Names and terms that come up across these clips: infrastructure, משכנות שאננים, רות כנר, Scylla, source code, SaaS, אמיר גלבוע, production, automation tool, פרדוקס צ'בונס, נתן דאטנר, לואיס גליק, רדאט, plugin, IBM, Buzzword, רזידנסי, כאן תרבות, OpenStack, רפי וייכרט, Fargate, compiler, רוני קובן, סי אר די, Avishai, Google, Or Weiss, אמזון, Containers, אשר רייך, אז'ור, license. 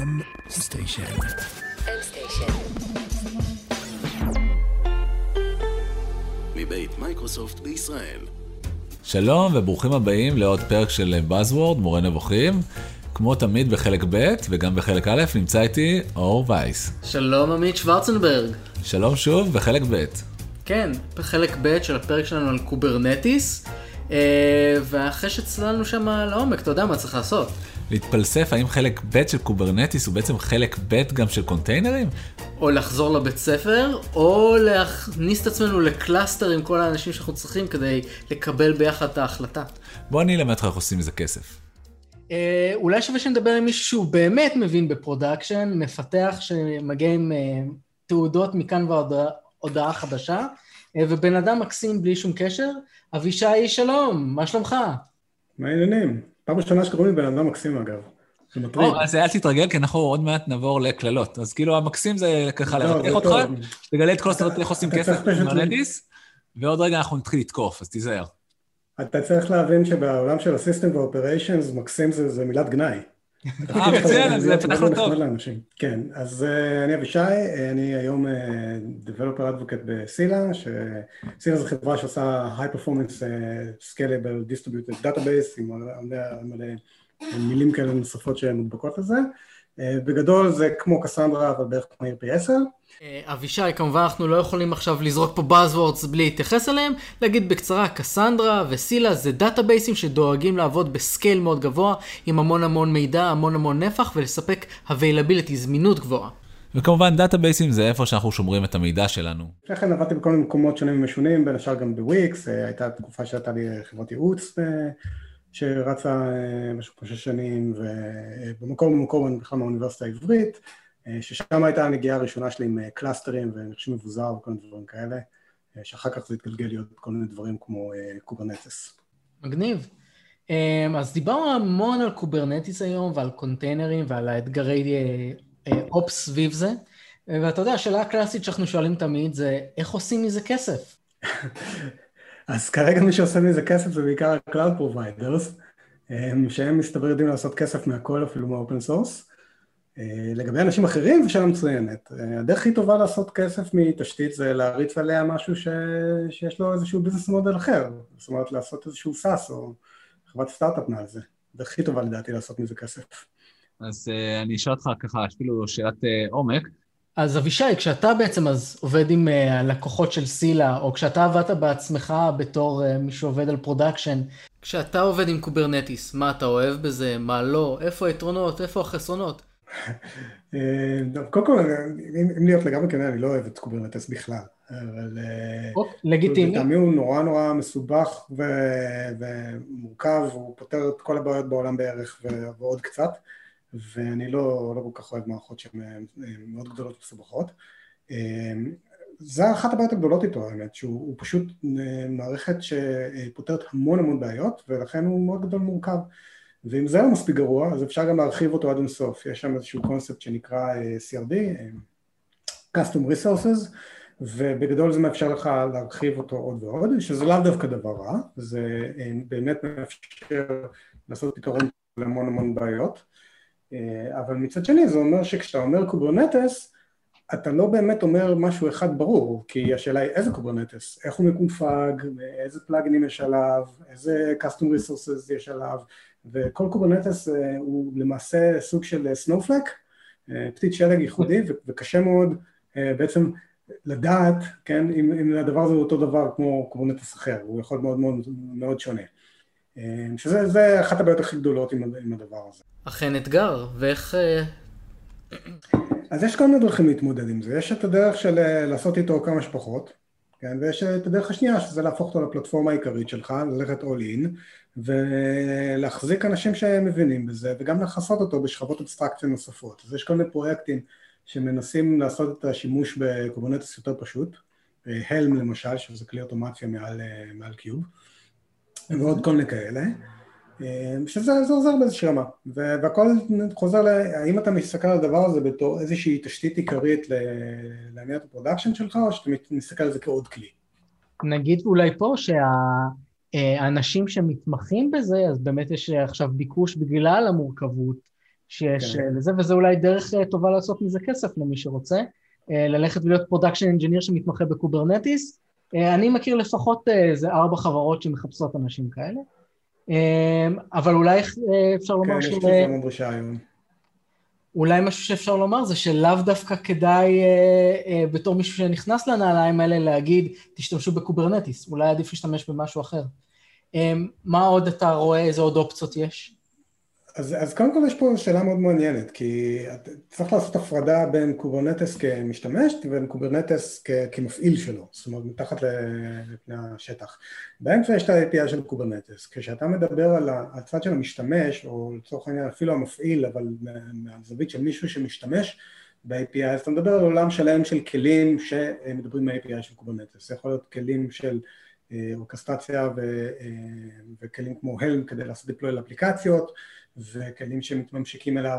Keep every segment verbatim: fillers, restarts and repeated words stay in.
M Station. M Station. מבית מייקרוסופט בישראל. שלום וברוכים הבאים לעוד פרק של Buzzword, מורה נבוכים. כמו תמיד בחלק ב' וגם בחלק א', נמצא איתי אור וייס. שלום עמית שוורצנברג. שלום שוב בחלק ב'. כן, בחלק ב' של הפרק שלנו על קוברנטיס, ואחרי שצללנו שם לעומק, אתה יודע מה צריך לעשות. להתפלסף האם חלק ב' של קוברנטיס הוא בעצם חלק ב' גם של קונטיינרים? או לחזור לבית ספר, או להכניס את עצמנו לקלאסטר עם כל האנשים שאנחנו צריכים כדי לקבל ביחד את ההחלטה. בוא אני אלמד לך איך עושים איזה כסף. אה, אולי שווה שנדבר עם מישהו שהוא באמת מבין בפרודקשן, מפתח שמגיע עם אה, תעודות מכאן והודעה חדשה, אה, ובן אדם מקסים בלי שום קשר. אבישי, שלום, מה שלומך? מה העניינים? פעם ראשונה שקוראים לי בן אדם מקסים אגב. אז אל תתרגל, כי אנחנו עוד מעט נעבור לקללות. אז כאילו המקסים זה ככה לבטח אותך, תגלה את כל הסרטות איך עושים כסף בקוברנטיס, ועוד רגע אנחנו נתחיל לתקוף, אז תיזהר. אתה צריך להבין שבעולם של ה-System ו-Operations, מקסים זה מילת גנאי. אה, מצוין, זה פתחנו טוב. כן, אז אני אבישי, אני היום Developer Advocate בסילא, שסילא זו חברה שעושה High Performance Scalable Distributed Database, עם מלא מילים כאלה נוספות שהן מודבקות לזה. בגדול זה כמו קסנדרה, אבל בערך מהיר פי עשר. אבישי, כמובן אנחנו לא יכולים עכשיו לזרוק פה Buzzwords בלי להתייחס אליהם. להגיד בקצרה, קסנדרה וסילא זה דאטאבייסים שדואגים לעבוד בסקייל מאוד גבוה, עם המון המון מידע, המון המון נפח, ולספק availability, זמינות גבוהה. וכמובן דאטאבייסים זה איפה שאנחנו שומרים את המידע שלנו. לכן עבדתי בכל מיני מקומות שונים ומשונים, בין השאר גם בוויקס, הייתה תקופה שהייתה לי חברת ייעוץ, שרצה משהו כמו שש שנים, ובמקום במקום אני בכלל מהאוניברסיטה העברית, ששם הייתה הנגיעה הראשונה שלי עם קלאסטרים ונחשים מבוזר וכל מיני דברים כאלה, שאחר כך זה התגלגל להיות כל מיני דברים כמו קוברנטיס. מגניב. אז דיברנו המון על קוברנטיס היום ועל קונטיינרים ועל האתגרי אופס סביב זה, ואתה יודע, השאלה הקלאסית שאנחנו שואלים תמיד זה, איך עושים מזה כסף? אז כרגע מי שעושה מזה כסף זה בעיקר ה-Cloud Providers, שהם מסתבר יודעים לעשות כסף מהכל, אפילו מה-Open Source. לגבי אנשים אחרים, ושאלה מצוינת. הדרך הכי טובה לעשות כסף מתשתית זה להריץ עליה משהו ש... שיש לו איזשהו ביזנס מודל אחר. זאת אומרת, לעשות איזשהו סאס או חברת סטארט-אפ מעל זה. הדרך הכי טובה לדעתי לעשות מזה כסף. אז uh, אני אשאל אותך ככה, אפילו שאלת uh, עומק. אז אבישי, כשאתה בעצם אז עובד עם הלקוחות של סילא, או כשאתה עבדת בעצמך בתור מי שעובד על פרודקשן, כשאתה עובד עם קוברנטיס, מה אתה אוהב בזה, מה לא, איפה היתרונות, איפה החסרונות? קודם כל, אם להיות לגמרי כנראה, אני לא אוהב את קוברנטיס בכלל, אבל... לגיטימי. לטעמי הוא נורא נורא מסובך ומורכב, הוא פותר את כל הבעיות בעולם בערך ועוד קצת. ואני לא, לא כל כך אוהב מערכות שהן מאוד גדולות ומסובכות. זה אחת הבעיות הגדולות איתו, האמת, שהוא פשוט מערכת שפותרת המון המון בעיות, ולכן הוא מאוד גדול מורכב. ואם זה לא מספיק גרוע, אז אפשר גם להרחיב אותו עד אינסוף. יש שם איזשהו קונספט שנקרא סי אר די, Custom Resources, ובגדול זה מאפשר לך להרחיב אותו עוד ועוד, שזה לאו דווקא דבר רע, זה באמת מאפשר לעשות פתרון להמון המון בעיות, אבל מצד שני זה אומר שכשאתה אומר קוברנטיס, אתה לא באמת אומר משהו אחד ברור, כי השאלה היא איזה קוברנטיס, איך הוא מקונפג, איזה פלאגינים יש עליו, איזה custom resources יש עליו, וכל קוברנטיס הוא למעשה סוג של סנופלק, פתית שלג ייחודי, וקשה מאוד בעצם לדעת, כן, אם, אם הדבר הזה הוא אותו דבר כמו קוברנטיס אחר, הוא יכול מאוד מאוד, מאוד שונה. שזה זה אחת הבעיות הכי גדולות עם, עם הדבר הזה. אכן אתגר, ואיך... אז יש כל מיני דרכים להתמודד עם זה. יש את הדרך של לעשות איתו כמה שפחות, כן? ויש את הדרך השנייה, שזה להפוך אותו לפלטפורמה העיקרית שלך, ללכת all in, ולהחזיק אנשים שמבינים בזה, וגם לחסות אותו בשכבות אבסטרקציה נוספות. אז יש כל מיני פרויקטים שמנסים לעשות את השימוש בקוברנטיס יותר פשוט, Helm למשל, שזה כלי אוטומציה מעל, מעל קיוב, ועוד כל מיני כאלה, שזה עוזר באיזושהי רמה, והכל חוזר להאם אתה מסתכל על הדבר הזה בתור איזושהי תשתית עיקרית לעניין הפרודקשן שלך, או שאתה מסתכל על זה כעוד כלי. נגיד אולי פה שהאנשים שמתמחים בזה, אז באמת יש עכשיו ביקוש בגלל המורכבות שיש לזה, וזה אולי דרך טובה לעשות מזה כסף למי שרוצה, ללכת ולהיות פרודקשן אנג'יניר שמתמחה בקוברנטיס. אני מכיר לפחות איזה ארבע חברות שמחפשות אנשים כאלה, אבל אולי אפשר לומר ש... אולי משהו שאפשר לומר זה שלאו דווקא כדאי בתור מישהו שנכנס לנעליים האלה להגיד, תשתמשו בקוברנטיס, אולי עדיף להשתמש במשהו אחר. מה עוד אתה רואה, איזה עוד אופציות יש? אז, אז קודם כל יש פה שאלה מאוד מעניינת, כי צריך לעשות הפרדה בין קוברנטס כמשתמש ובין קוברנטס כ, כמפעיל שלו, זאת אומרת, מתחת לפני השטח. באמצע יש את ה-איי פי איי של קוברנטס, כשאתה מדבר על הצד של המשתמש, או לצורך העניין אפילו המפעיל, אבל מהזווית של מישהו שמשתמש ב-איי פי איי, אז אתה מדבר על עולם שלם של כלים שמדברים מה-איי פי איי של קוברנטס, זה יכול להיות כלים של... אורקסטציה וכלים כמו הלם כדי לעשות deploy לאפליקציות, וכלים שמתממשיקים אליו,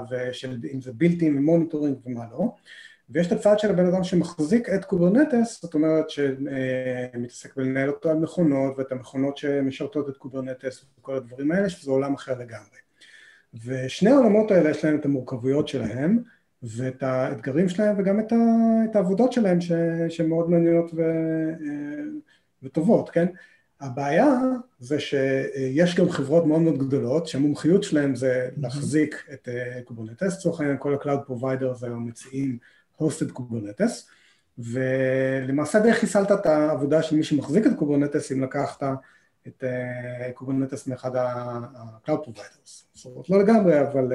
אם זה built-in ומוניטורינג ומה לא. ויש את הצד של הבן אדם שמחזיק את קוברנטס, זאת אומרת שמתעסק בלנהל אותו על מכונות, ואת המכונות שמשרתות את קוברנטס וכל הדברים האלה, שזה עולם אחר לגמרי. ושני העולמות האלה יש להם את המורכבויות שלהם, ואת האתגרים שלהם, וגם את העבודות שלהם שמאוד מעניינות ו... וטובות, כן? הבעיה זה שיש גם חברות מאוד מאוד גדולות, שהמומחיות שלהם זה להחזיק את קוברנטס, צורך העניין כל ה-Cloud Provider זה היום מציעים hosted קוברנטס, ולמעשה די חיסלת את העבודה של מי שמחזיק את קוברנטס, אם לקחת את קוברנטס מאחד ה-Cloud Providers. זאת לא לגמרי, אבל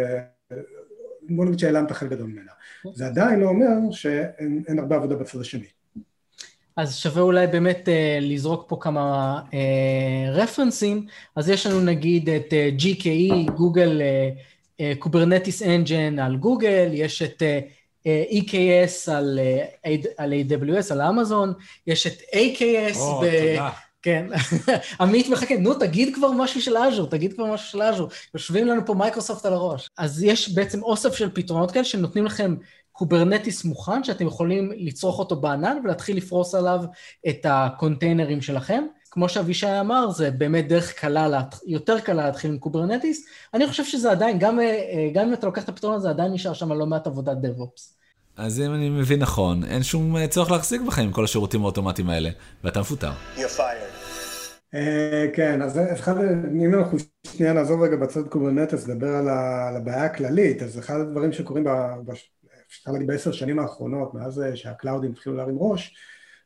בוא נגיד שהעלמת חלק גדול ממנה. זה עדיין לא אומר שאין הרבה עבודה בצד השני. אז שווה אולי באמת אה, לזרוק פה כמה אה, רפרנסים, אז יש לנו נגיד את אה, ג'י קיי אי, גוגל, אה, אה, Kubernetes Engine על גוגל, יש את אה, אה, אי קיי אס על, אה, על איי דאבליו אס, על אמזון, יש את איי קיי אס. או, ב- תודה. כן, עמית מחכה, נו תגיד כבר משהו של אז'ור, תגיד כבר משהו של אז'ור, יושבים לנו פה מייקרוסופט על הראש. אז יש בעצם אוסף של פתרונות כאלה שנותנים לכם, קוברנטיס מוכן, שאתם יכולים לצרוך אותו בענן, ולהתחיל לפרוס עליו את הקונטיינרים שלכם. כמו שאבישי אמר, זה באמת דרך קלה, יותר קלה להתחיל עם קוברנטיס. אני חושב שזה עדיין, גם, גם אם אתה לוקח את הפתרון הזה, עדיין נשאר שם לא מעט עבודת DevOps. אז אם אני מבין נכון, אין שום צורך להחזיק בכם עם כל השירותים האוטומטיים האלה, ואתה מפוטר. You're fired. כן, אז אחד, אם אנחנו שנייה נעזוב רגע בצד קוברנטיס, לדבר על הבעיה הכללית, אז אחד הדברים שקורים אפשר להגיד בעשר שנים האחרונות, מאז שהקלאודים התחילו להרים ראש,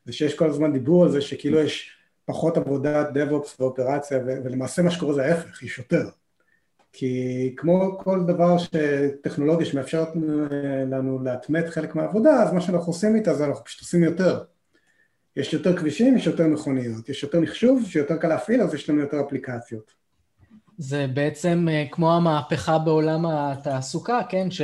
זה שיש כל הזמן דיבור על זה שכאילו יש פחות עבודת DevOps ואופרציה, ולמעשה מה שקורה זה ההפך, יש יותר. כי כמו כל דבר שטכנולוגיה שמאפשרת לנו להתמת חלק מהעבודה, אז מה שאנחנו עושים איתה זה אנחנו פשוט עושים יותר. יש יותר כבישים, יש יותר מכוניות, יש יותר מחשוב, שיותר קל להפעיל, אז יש לנו יותר אפליקציות. זה בעצם כמו המהפכה בעולם התעסוקה, כן, ש...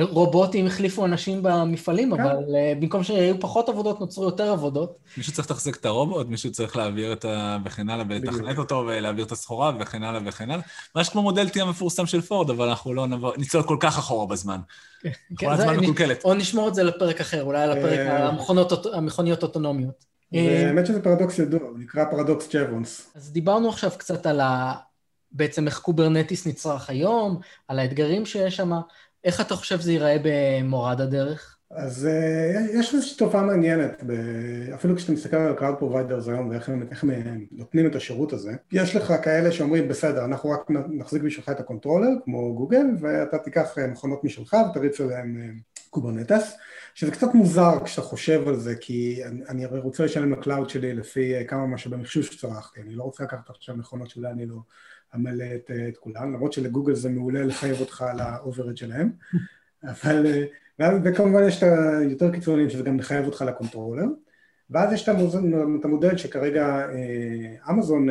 רובוטים החליפו אנשים במפעלים, אבל במקום שהיו פחות עבודות, נוצרו יותר עבודות. מישהו צריך להחזיק את הרובוט, מישהו צריך להעביר את ה... וכן הלאה, ולתכנת אותו, ולהעביר את הסחורה, וכן הלאה, וכן הלאה. ממש כמו מודל T המפורסם של פורד, אבל אנחנו לא נצלול כל כך אחורה בזמן. אחורה הזמן מקולקלת. או נשמור את זה לפרק אחר, אולי על הפרק המכוניות אוטונומיות. האמת שזה פרדוקס ידוע, נקרא פרדוקס צ'בונס. אז דיברנו עכשיו קצת על בעצם איך קוברנטיס נצרך היום, על האתגרים שיש שם. איך אתה חושב זה ייראה במורד הדרך? אז יש איזושהי תופעה מעניינת, אפילו כשאתה מסתכל על Cloud Providers היום ואיך הם נותנים את השירות הזה, יש לך כאלה שאומרים, בסדר, אנחנו רק נחזיק בשבילך את הקונטרולר, כמו גוגל, ואתה תיקח מכונות משלך ותריץ עליהם קוברנטיס, שזה קצת מוזר כשאתה חושב על זה, כי אני רוצה לשלם לקלאוד שלי לפי כמה מה שבמחשוב שצרחתי, אני לא רוצה לקחת עכשיו מכונות שאולי אני לא... עמלה את, את כולן, למרות שלגוגל זה מעולה לחייב אותך על האוברד שלהם, אבל, וכמובן יש את היותר קיצוניים שזה גם לחייב אותך לקונטרולר, ואז יש את, המוזל, את המודל שכרגע אמזון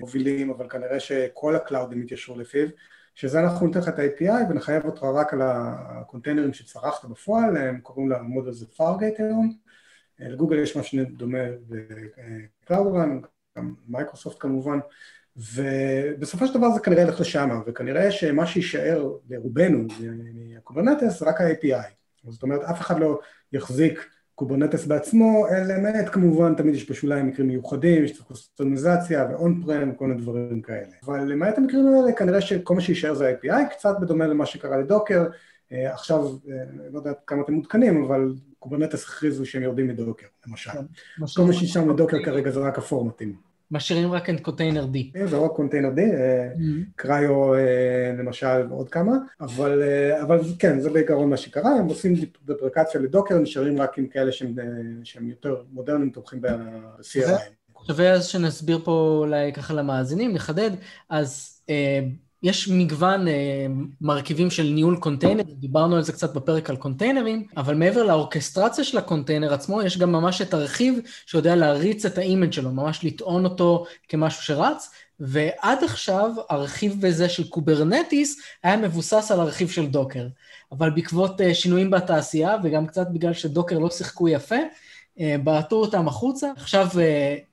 מובילים, אבל כנראה שכל הקלאודים מתיישרו לפיו, שזה אנחנו נותן לך את ה-איי פי איי ונחייב אותך רק על הקונטיינרים שצרכת בפועל, הם קוראים למודל הזה Fargate היום, לגוגל יש מה שדומה בקלאודרן, גם מייקרוסופט כמובן, ובסופו של דבר זה כנראה ילך לשם, וכנראה שמה שישאר לרובנו מהקוברנטיס, רק ה-איי פי איי. זאת אומרת, אף אחד לא יחזיק קוברנטס בעצמו, למעט כמובן תמיד יש בשוליים מקרים מיוחדים, יש קוסטומיזציה ואון פרם, כל הדברים כאלה. אבל למעט המקרים האלה, כנראה שכל מה שישאר זה ה-איי פי איי, קצת בדומה למה שקרה לדוקר, עכשיו, לא יודעת כמה אתם מותקנים, אבל קוברנטס הכריזו שהם יורדים מדוקר, למשל. כל מה שישאר מדוקר כרגע זה רק הפורמטים. משאירים רק את קונטיינר די. זה רק קונטיינר די, קריו למשל עוד כמה, אבל כן, זה בעיקרון מה שקרה, הם עושים דפריקציה לדוקר, נשארים רק עם כאלה שהם יותר מודרניים, תומכים ב-סי אר איי. שווה אז שנסביר פה אולי ככה למאזינים, נחדד, אז יש מגוון מרכיבים של ניהול קונטיינר, דיברנו על זה קצת בפרק על קונטיינרים, אבל מעבר לאורכסטרציה של הקונטיינר עצמו, יש גם ממש את הרכיב שיודע להריץ את האימג' שלו, ממש לטעון אותו כמשהו שרץ, ועד עכשיו הרכיב בזה של קוברנטיס היה מבוסס על הרכיב של דוקר, אבל בעקבות שינויים בתעשייה, וגם קצת בגלל שדוקר לא שיחקו יפה, בעטו אותם החוצה, עכשיו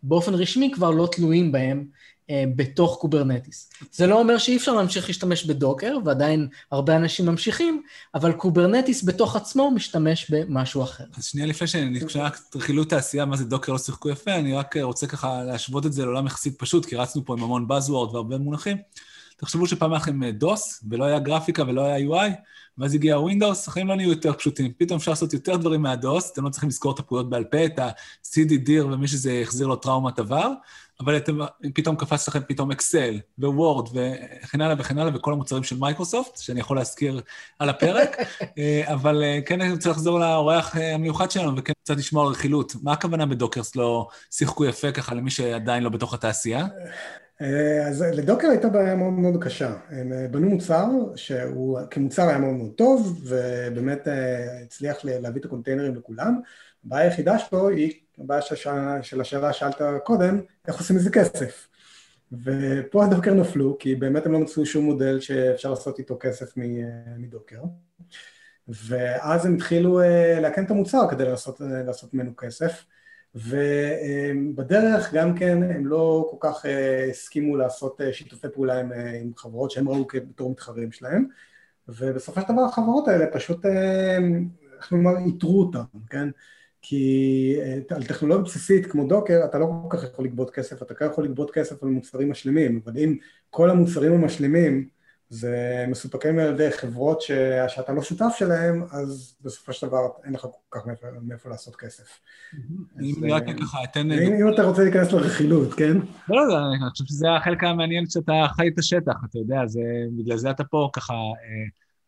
באופן רשמי כבר לא תלויים בהם, בתוך קוברנטיס. זה לא אומר שאי אפשר להמשיך להשתמש בדוקר, ועדיין הרבה אנשים ממשיכים, אבל קוברנטיס בתוך עצמו משתמש במשהו אחר. אז שנייה לפני שתרכילו את העשייה, מה זה דוקר לא שיחקו יפה, אני רק רוצה ככה להשוות את זה לעולם יחסית פשוט, כי רצנו פה עם המון Buzzword והרבה מונחים. תחשבו שפעם לכם דוס, ולא היה גרפיקה ולא היה יו איי, ואז הגיע הווינדוס, החיים לא נהיו יותר פשוטים. פתאום אפשר לעשות יותר דברים מהדוס, אתם לא צריכים לזכור את הפקודות בעל פה, את ה-סי די דיר ומי שזה יחזיר לו טראומת עבר, אבל אתם, פתאום קפץ לכם פתאום אקסל ווורד וכן הלאה וכן הלאה, וכל המוצרים של מייקרוסופט, שאני יכול להזכיר על הפרק, אבל כן אני רוצה לחזור לאורח המיוחד שלנו, וכן קצת לשמוע על רכילות. מה הכוונה בדוקרס לא שיחקו יפה ככה למי שעדיין לא בתוך התעשייה? אז לדוקר הייתה בעיה מאוד מאוד קשה, הם בנו מוצר שהוא כמוצר היה מאוד מאוד טוב, ובאמת הצליח להביא את הקונטיינרים לכולם, הבעיה היחידה שלו היא, הבעיה של השאלה שאלת קודם, איך עושים איזה כסף? ופה הדוקר נפלו, כי באמת הם לא מצאו שום מודל שאפשר לעשות איתו כסף מדוקר, ואז הם התחילו להקן את המוצר כדי לעשות, לעשות ממנו כסף, ובדרך גם כן הם לא כל כך הסכימו לעשות שיתופי פעולה עם, עם חברות שהם ראו בתור מתחרים שלהם, ובסופו של דבר החברות האלה פשוט, איך נאמר, יתרו אותם, כן? כי על טכנולוגיה בסיסית כמו דוקר, אתה לא כל כך יכול לגבות כסף, אתה יכול לגבות כסף על מוצרים משלימים, אבל אם כל המוצרים המשלימים זה מסופקים על ידי חברות ש... שאתה לא שותף שלהם, אז בסופו של דבר אין לך כל כך מאיפה, מאיפה לעשות כסף. אם רק ככה, אתן... אם אתה רוצה להיכנס לרכילות, כן? לא, לא, אני חושב שזה החלק המעניין שאתה חי את השטח, אתה יודע, בגלל זה אתה פה ככה...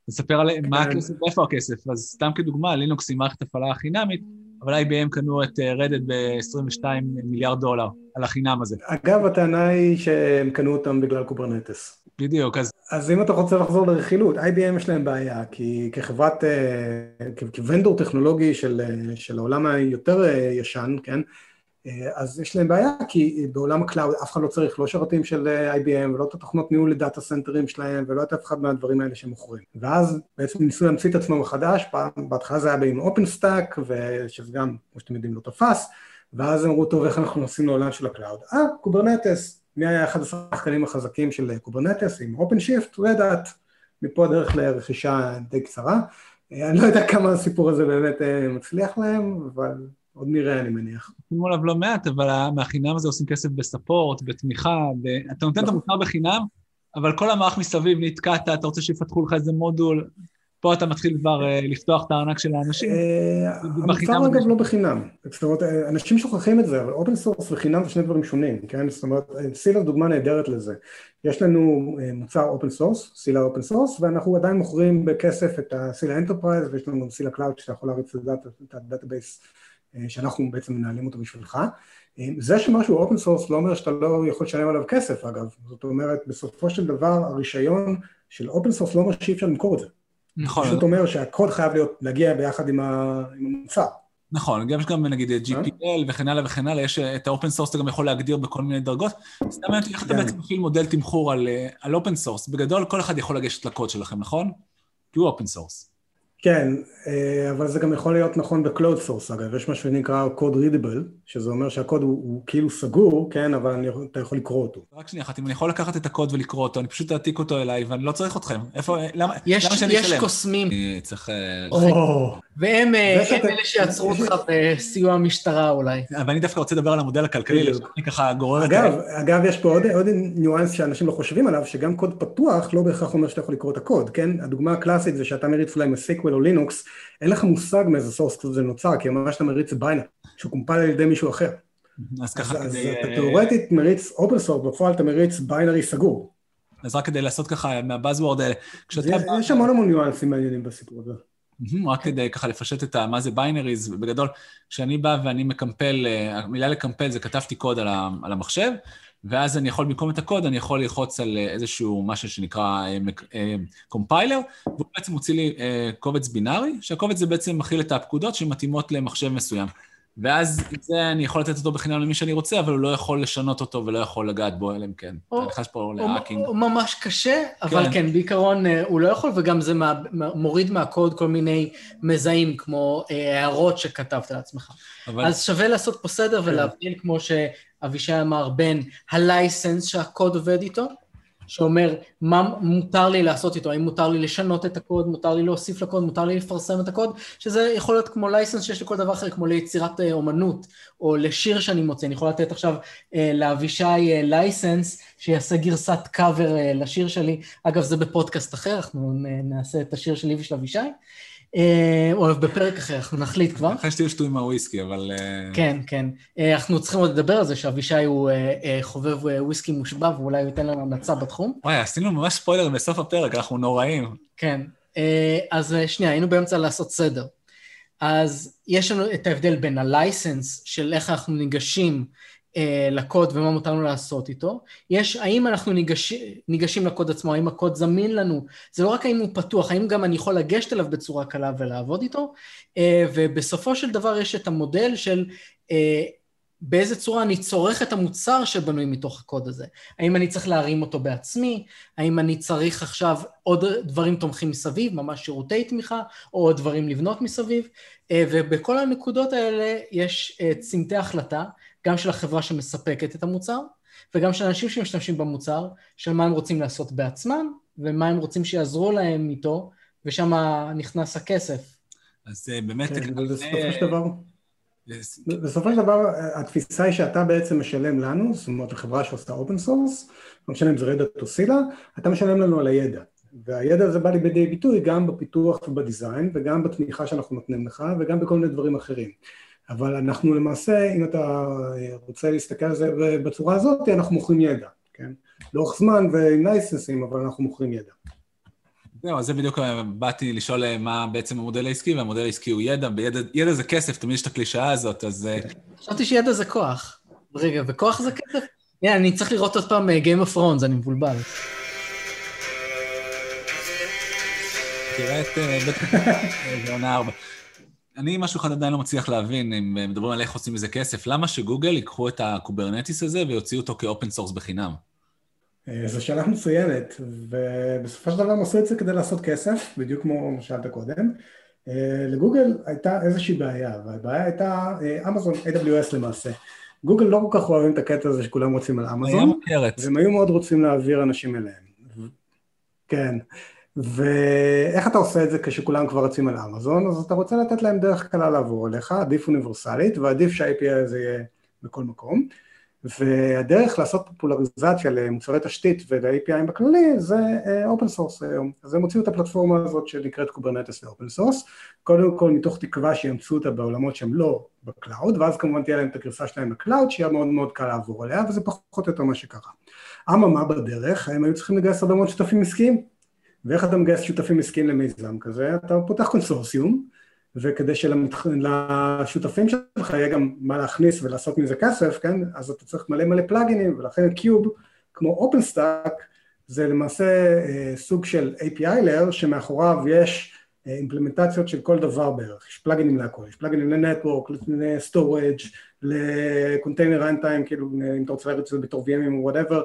לספר עליהם מה הכסף, איפה הכסף. אז סתם כדוגמה, לינוקס היא מערכת הפעלה חינמית, אבל איי בי אם קנו את רדד ב-עשרים ושניים מיליארד דולר על החינם הזה. אגב, הטענה היא שהם קנו אותם בגלל קוברנטס. בדיוק, אז... אז אם אתה רוצה לחזור לרכילות, איי בי אם יש להם בעיה, כי כחברת, כוונדור טכנולוגי של, של העולם היותר ישן, כן? אז יש להם בעיה, כי בעולם הקלאוד אף אחד לא צריך, לא שרתים של איי בי אם, ולא את התוכנות ניהול לדאטה סנטרים שלהם, ולא את אף אחד מהדברים האלה שהם מוכרים. ואז בעצם ניסו להמציא את עצמם מחדש, בהתחלה זה היה עם OpenStack, ושזה גם, כמו שאתם יודעים, לא תפס, ואז אמרו, טוב, איך אנחנו נוסעים לעולם של הקלאוד? אה, קוברנטס, מי היה אחד השחקנים החזקים של קוברנטס, עם OpenShift, רדאט, מפה הדרך לרכישה די קצרה. אני לא יודע כמה הסיפור הזה באמת מצליח להם, אבל... עוד נראה, אני מניח. תנו עליו לא מעט, אבל מהחינם הזה עושים כסף בספורט, בתמיכה, אתה נותן את המוצר בחינם, אבל כל המערך מסביב נתקעת, אתה רוצה שיפתחו לך איזה מודול, פה אתה מתחיל כבר לפתוח את הארנק של האנשים. המוצר אגב לא בחינם, זאת אומרת, אנשים שוכחים את זה, אבל אופן סורס וחינם זה שני דברים שונים, כן? זאת אומרת, סילה דוגמה נהדרת לזה. יש לנו מוצר אופן סורס, סילה אופן סורס, ואנחנו עדיין מוכרים בכסף את הסילה אנטרפרייז, ויש לנו גם סילה קלאוד שאתה יכול להריץ את הדאטאבייס שאנחנו בעצם מנהלים אותו בשבילך. זה שמשהו אופן סורס לא אומר שאתה לא יכול לשלם עליו כסף, אגב. זאת אומרת, בסופו של דבר, הרישיון של אופן סורס לא אומר שאי אפשר למכור את זה. נכון. זאת אומרת שהקוד חייב להיות, להגיע ביחד עם המוצר. נכון, גם יש גם נגיד ג'י פי אל וכן הלאה וכן הלאה, יש את האופן סורס אתה גם יכול להגדיר בכל מיני דרגות, סתם מעניין אותי, איך אתה בעצם מפעיל מודל תמחור על אופן סורס? בגדול, כל אחד יכול לגשת לקוד שלכם, נכון? כי הוא אופן סורס. כן, אבל זה גם יכול להיות נכון בקלוד סורס, אגב, יש מה שנקרא קוד רידיבל, שזה אומר שהקוד הוא, הוא כאילו סגור, כן, אבל אני, אתה יכול לקרוא אותו. רק שנייה אחת, אם אני יכול לקחת את הקוד ולקרוא אותו, אני פשוט תעתיק אותו אליי, ואני לא צריך אתכם. איפה, למה, יש, למה שאני יש קוסמים. צריך... והם אלה שיעצרו אותך בסיוע המשטרה אולי. אבל אני דווקא רוצה לדבר על המודל הכלכלי, שאני ככה גורר את... אגב, אגב, יש פה עוד, עוד ניואנס שאנשים לא חושבים עליו, שגם קוד פתוח לא בהכרח אומר שאתה יכול לקרוא את הקוד, כן? הדוגמה הקלאסית זה שאתה מריץ אולי מסיקוול או לינוקס, אין לך מושג מאיזה סורס קוד זה נוצר, כי ממש אתה מריץ ביינארי, שהוא קומפל על ידי מישהו אחר. אז ככה... אז אתה תיאורטית מריץ אופן סורס, בפועל אתה מריץ ביינארי סגור. אז רק כדי לעשות ככה מהבאזוורד האלה. יש המון המון ניואנסים מעניינים בסיפור הזה. רק כדי ככה לפשט את מה זה ביינריז, בגדול, כשאני בא ואני מקמפל, המילה לקמפל זה כתבתי קוד על המחשב, ואז אני יכול, במקום את הקוד, אני יכול ללחוץ על איזשהו משהו שנקרא קומפיילר, והוא בעצם מוציא לי קובץ בינארי, שהקובץ זה בעצם מכיל את הפקודות שמתאימות למחשב מסוים. ואז זה אני יכול לתת אותו בחינם למי שאני רוצה, אבל הוא לא יכול לשנות אותו ולא יכול לגעת בו, אלם כן. אתה נכנס פה להאקינג. הוא ממש קשה, אבל כן, בעיקרון הוא לא יכול, וגם זה מוריד מהקוד כל מיני מזהים, כמו הערות שכתבת לעצמך. אז שווה לעשות פה סדר ולהבדיל, כמו שאבישי אמר, בין הלייסנס שהקוד עובד איתו, שאומר מה מותר לי לעשות איתו, האם מותר לי לשנות את הקוד, מותר לי להוסיף לקוד, מותר לי לפרסם את הקוד, שזה יכול להיות כמו לייסנס שיש לכל דבר אחר, כמו ליצירת אומנות, או לשיר שאני מוצא, אני יכול לתת עכשיו לאבישי לייסנס, שיעשה גרסת קאבר לשיר שלי, אגב זה בפודקאסט אחר, אנחנו נעשה את השיר שלי ושל אבישי, או בפרק אחר, אנחנו נחליט כבר. אחרי שתהיו שתו עם הוויסקי, אבל... כן, כן. אנחנו צריכים עוד לדבר על זה, שאבישי הוא חובב וויסקי מושבב, ואולי הוא ייתן לנו המלצה בתחום. וואי, עשינו ממש ספוילר בסוף הפרק, אנחנו נוראים. כן. אז שנייה, היינו באמצע לעשות סדר. אז יש לנו את ההבדל בין הלייסנס, של איך אנחנו ניגשים לקוד ומה מותרנו לעשות איתו. יש, האם אנחנו ניגש, ניגשים לקוד עצמו, האם הקוד זמין לנו, זה לא רק האם הוא פתוח, האם גם אני יכול לגשת אליו בצורה קלה ולעבוד איתו, ובסופו של דבר יש את המודל של באיזה צורה אני צורך את המוצר שבנוי מתוך הקוד הזה. האם אני צריך להרים אותו בעצמי, האם אני צריך עכשיו עוד דברים תומכים מסביב, ממש שירותי תמיכה, או עוד דברים לבנות מסביב, ובכל הנקודות האלה יש צמתי החלטה, גם של החברה שמספקת את המוצר, וגם של אנשים שמשתמשים במוצר, של מה הם רוצים לעשות בעצמם, ומה הם רוצים שיעזרו להם איתו, ושם נכנס הכסף. אז באמת... בסופו של דבר, בסופו של דבר, התפיסה היא שאתה בעצם משלם לנו, זאת אומרת, החברה שעושה אופן סורס, לא משנה אם זה רדאט או סילה, אתה משלם לנו על הידע. והידע הזה בא לי בידי ביטוי גם בפיתוח ובדיזיין, וגם בתמיכה שאנחנו נותנים לך, וגם בכל מיני דברים אחרים. אבל אנחנו למעשה, אם אתה רוצה להסתכל על זה בצורה הזאת, אנחנו מוכרים ידע, כן? לאורך זמן ועם לייסנסים, אבל אנחנו מוכרים ידע. זהו, אז זה בדיוק באתי לשאול מה בעצם המודל העסקי, והמודל העסקי הוא ידע, וידע זה כסף, תמיד יש את הקלישאה הזאת, אז... חשבתי שידע זה כוח. רגע, וכוח זה כסף? אני צריך לראות עוד פעם Game of Thrones, אני מבולבל. תראה את עונה ארבע. אני משהו אחד עדיין לא מצליח להבין, אם מדברים על איך עושים איזה כסף, למה שגוגל ייקחו את הקוברנטיס הזה ויוציאו אותו כאופן סורס בחינם? זו שאלה מצוינת, ובסופו של דבר הם עשו את זה כדי לעשות כסף, בדיוק כמו שאלת קודם. לגוגל הייתה איזושהי בעיה, והבעיה הייתה אמזון, איי דאבליו אס למעשה. גוגל לא כל כך אוהבים את הקטע הזה שכולם רוצים על אמזון, והם היו מאוד רוצים להעביר אנשים אליהם. כן. ואיך אתה עושה את זה כשכולם כבר רצים על אמזון, אז אתה רוצה לתת להם דרך קלה לעבור אליך, עדיף אוניברסלית, ועדיף שה-איי פי איי הזה יהיה בכל מקום, והדרך לעשות פופולריזציה למוצרי תשתית ול-איי פי איי בכללי, זה אופן סורס היום. אז הם הוציאו את הפלטפורמה הזאת שנקראת קוברנטס לאופן סורס, קודם כל מתוך תקווה שימצאו אותה בעולמות שהם לא בקלאוד, ואז כמובן תהיה להם את הגרסה שלהם בקלאוד, שיהיה מאוד מאוד קל לעבור אליה, וזה פחות או יותר מה שקרה. אממה בדרך, הם היו צריכים לגייס הרבה מאוד שותפים עסקיים. ואיך אתה מגייס שותפים עסקיים למיזם כזה, אתה פותח קונסורסיום, וכדי שלשותפים שלך יהיה גם מה להכניס ולעשות מזה כסף, כן? אז אתה צריך מלא מלא פלאגינים, ולכן קיוב, כמו OpenStack, זה למעשה אה, סוג של איי פי איי layer, שמאחוריו יש אה, אימפלמנטציות של כל דבר בערך, יש פלאגינים להכל, יש פלאגינים לנטוורק, לסטורג', לקונטיינר רנטיים, כאילו אם אתה רוצה להריץ את זה בתור וי אם או whatever,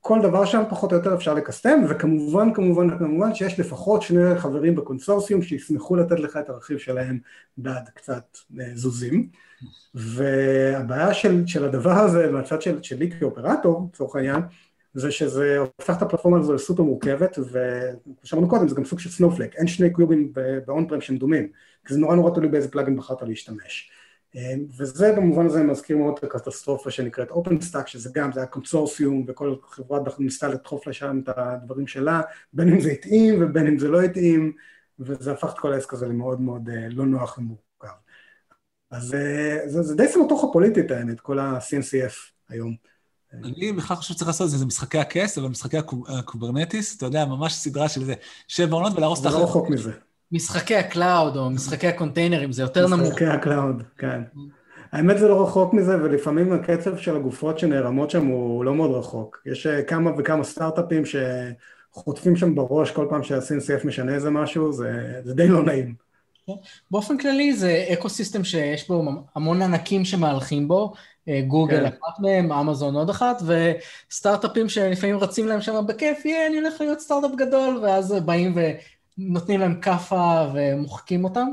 כל דבר שם פחות או יותר אפשר לקסטם, וכמובן, כמובן, כמובן שיש לפחות שני חברים בקונסורסיום שישמחו לתת לך את הרכיב שלהם בעד קצת זוזים, והבעיה של, של הדבר הזה, מהצד של, שלי כאופרטור, צורך העניין, זה שזה הופך את הפלטפורמה הזו לסופר מורכבת, וכשאמרנו קודם, זה גם סוג של סנופלק, אין שני קיובים באונפרם שהם דומים, כי זה נורא נורא תלוי באיזה פלאגין בחרת להשתמש. וזה במובן הזה מזכיר מאוד את הקטסטרופה שנקראת OpenStack, שזה גם, זה היה קונסורסיום, וכל חברה ניסתה לדחוף לשם את הדברים שלה, בין אם זה התאים ובין אם זה לא התאים, וזה הפך את כל העסק הזה למאוד מאוד לא נוח ומורכב. אז זה, זה, זה די סמטוחה פוליטית, האמת, כל ה-סי אן סי אף היום. אני בכלל חושב שצריך לעשות את זה, זה משחקי הכס, אבל משחקי הקוברנטיס, אתה יודע, ממש סדרה של זה, שבע עונות ולהרוס את החלק. זה לא רחוק מזה. משחקי הקלאוד או משחקי הקונטיינרים, זה יותר נמוך. משחקי הקלאוד, כן. האמת זה לא רחוק מזה, ולפעמים הקצב של הגופות שנערמות שם הוא לא מאוד רחוק. יש כמה וכמה סטארט-אפים שחוטפים שם בראש כל פעם שה-סי אן סי אף משנה איזה משהו, זה די לא נעים. באופן כללי זה אקוסיסטם שיש בו המון ענקים שמהלכים בו, גוגל אחת מהם, אמזון עוד אחת, וסטארט-אפים שלפעמים רצים להם שם בכיף, יהיה, אני הולך להיות סטארט-אפ גדול, ואז באים ו... נותנים להם קפה ומוחקים אותם.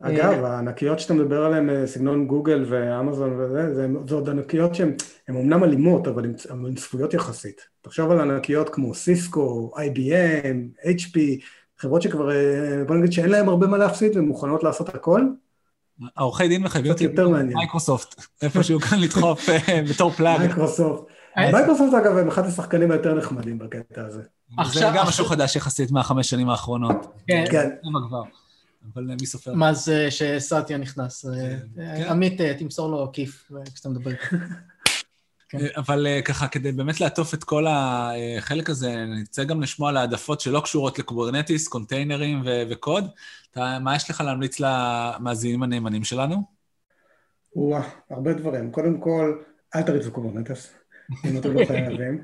אגב, הענקיות שאתה מדבר עליהן, סגנון גוגל ואמזון וזה, זה עוד ענקיות שהן אומנם אלימות, אבל הן צפויות יחסית. תחשוב על ענקיות כמו סיסקו, איי בי אם, אייץ' פי, חברות שכבר, בוא נגיד שאין להן הרבה מה להפסיד, והן מוכנות לעשות הכל. העורכי דין מחייבים אותי מייקרוסופט, איפשהו כאן לדחוף בתור פלאג. מייקרוסופט. מייקרוסופט, אגב, הם אחד השחקנים היותר נחמדים בקטע הזה. זה גם משהו חדש יחסית מהחמש שנים האחרונות. כן. למה כבר? אבל מי סופר? מה זה שסאטיה נכנס? עמית, תמסור לו כיף כשאתה מדבר. אבל ככה, כדי באמת לעטוף את כל החלק הזה, נצא גם לשמוע על העדפות שלא קשורות לקוברנטיס, קונטיינרים וקוד. מה יש לך להמליץ למאזינים הנאמנים שלנו? וואה, הרבה דברים. קודם כל, אל תריצו קוברנטיס. אם אתם לא חייבים,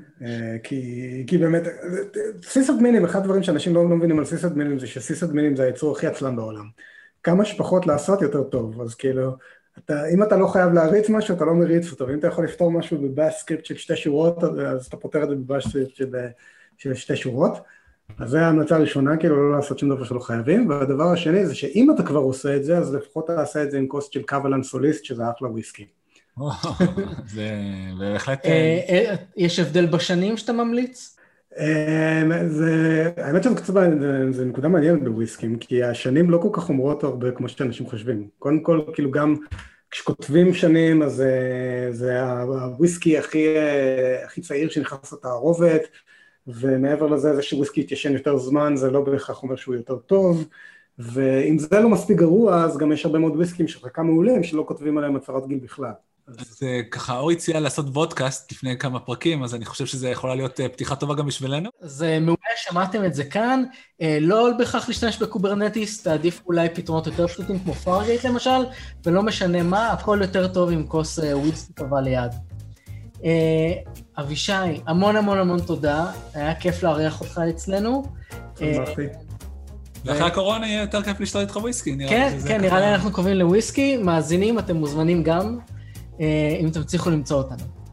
כי באמת, סיסאדמינים, אחד הדברים שאנשים לא מבינים על סיסאדמינים, זה שסיסאדמינים זה היצור הכי עצלן בעולם. כמה שפחות לעשות יותר טוב, אז כאילו, אם אתה לא חייב להריץ משהו, אתה לא מריץ אותו, ואם אתה יכול לפתור משהו בבאש סקריפט של שתי שורות, אז אתה פותר את זה בבאש סקריפט של שתי שורות, אז זה ההמלצה הראשונה, כאילו לא לעשות שום דבר שלא חייבים, והדבר השני זה שאם אתה כבר עושה את זה, אז לפחות אתה עושה את זה עם כוס של קבלן סוליסט, שזה אחלה וויסקי. זה בהחלט... יש הבדל בשנים שאתה ממליץ? האמת שזה נקודה מעניינת בוויסקים, כי השנים לא כל כך אומרות הרבה כמו שאנשים חושבים. קודם כל, כאילו גם כשכותבים שנים, אז זה הוויסקי הכי צעיר שנכנס לתערובת, ומעבר לזה, זה שוויסקי התיישן יותר זמן, זה לא בהכרח אומר שהוא יותר טוב, ואם זה לא מספיק גרוע, אז גם יש הרבה מאוד וויסקים שחלקם מעולים, שלא כותבים עליהם הצהרת גיל בכלל. אז ככה, אור הציעה לעשות וודקאסט לפני כמה פרקים, אז אני חושב שזה יכולה להיות פתיחה טובה גם בשבילנו. אז מעולה, שמעתם את זה כאן, לא בכך להשתמש בקוברנטיס, תעדיף אולי פתרונות יותר פשוטים כמו פארגייט למשל, ולא משנה מה, הכל יותר טוב עם כוס וויסקי טובה ליד. אבישי, המון המון המון תודה, היה כיף לארח אותך אצלנו. תמכתי. ואחרי הקורונה יהיה יותר כיף לשתות איתך וויסקי, נראה לי שזה... כן, נראה לי אנחנו קובעים לוויסקי, מאזינים, אתם מוזמנים גם. אם תצליחו למצוא אותנו.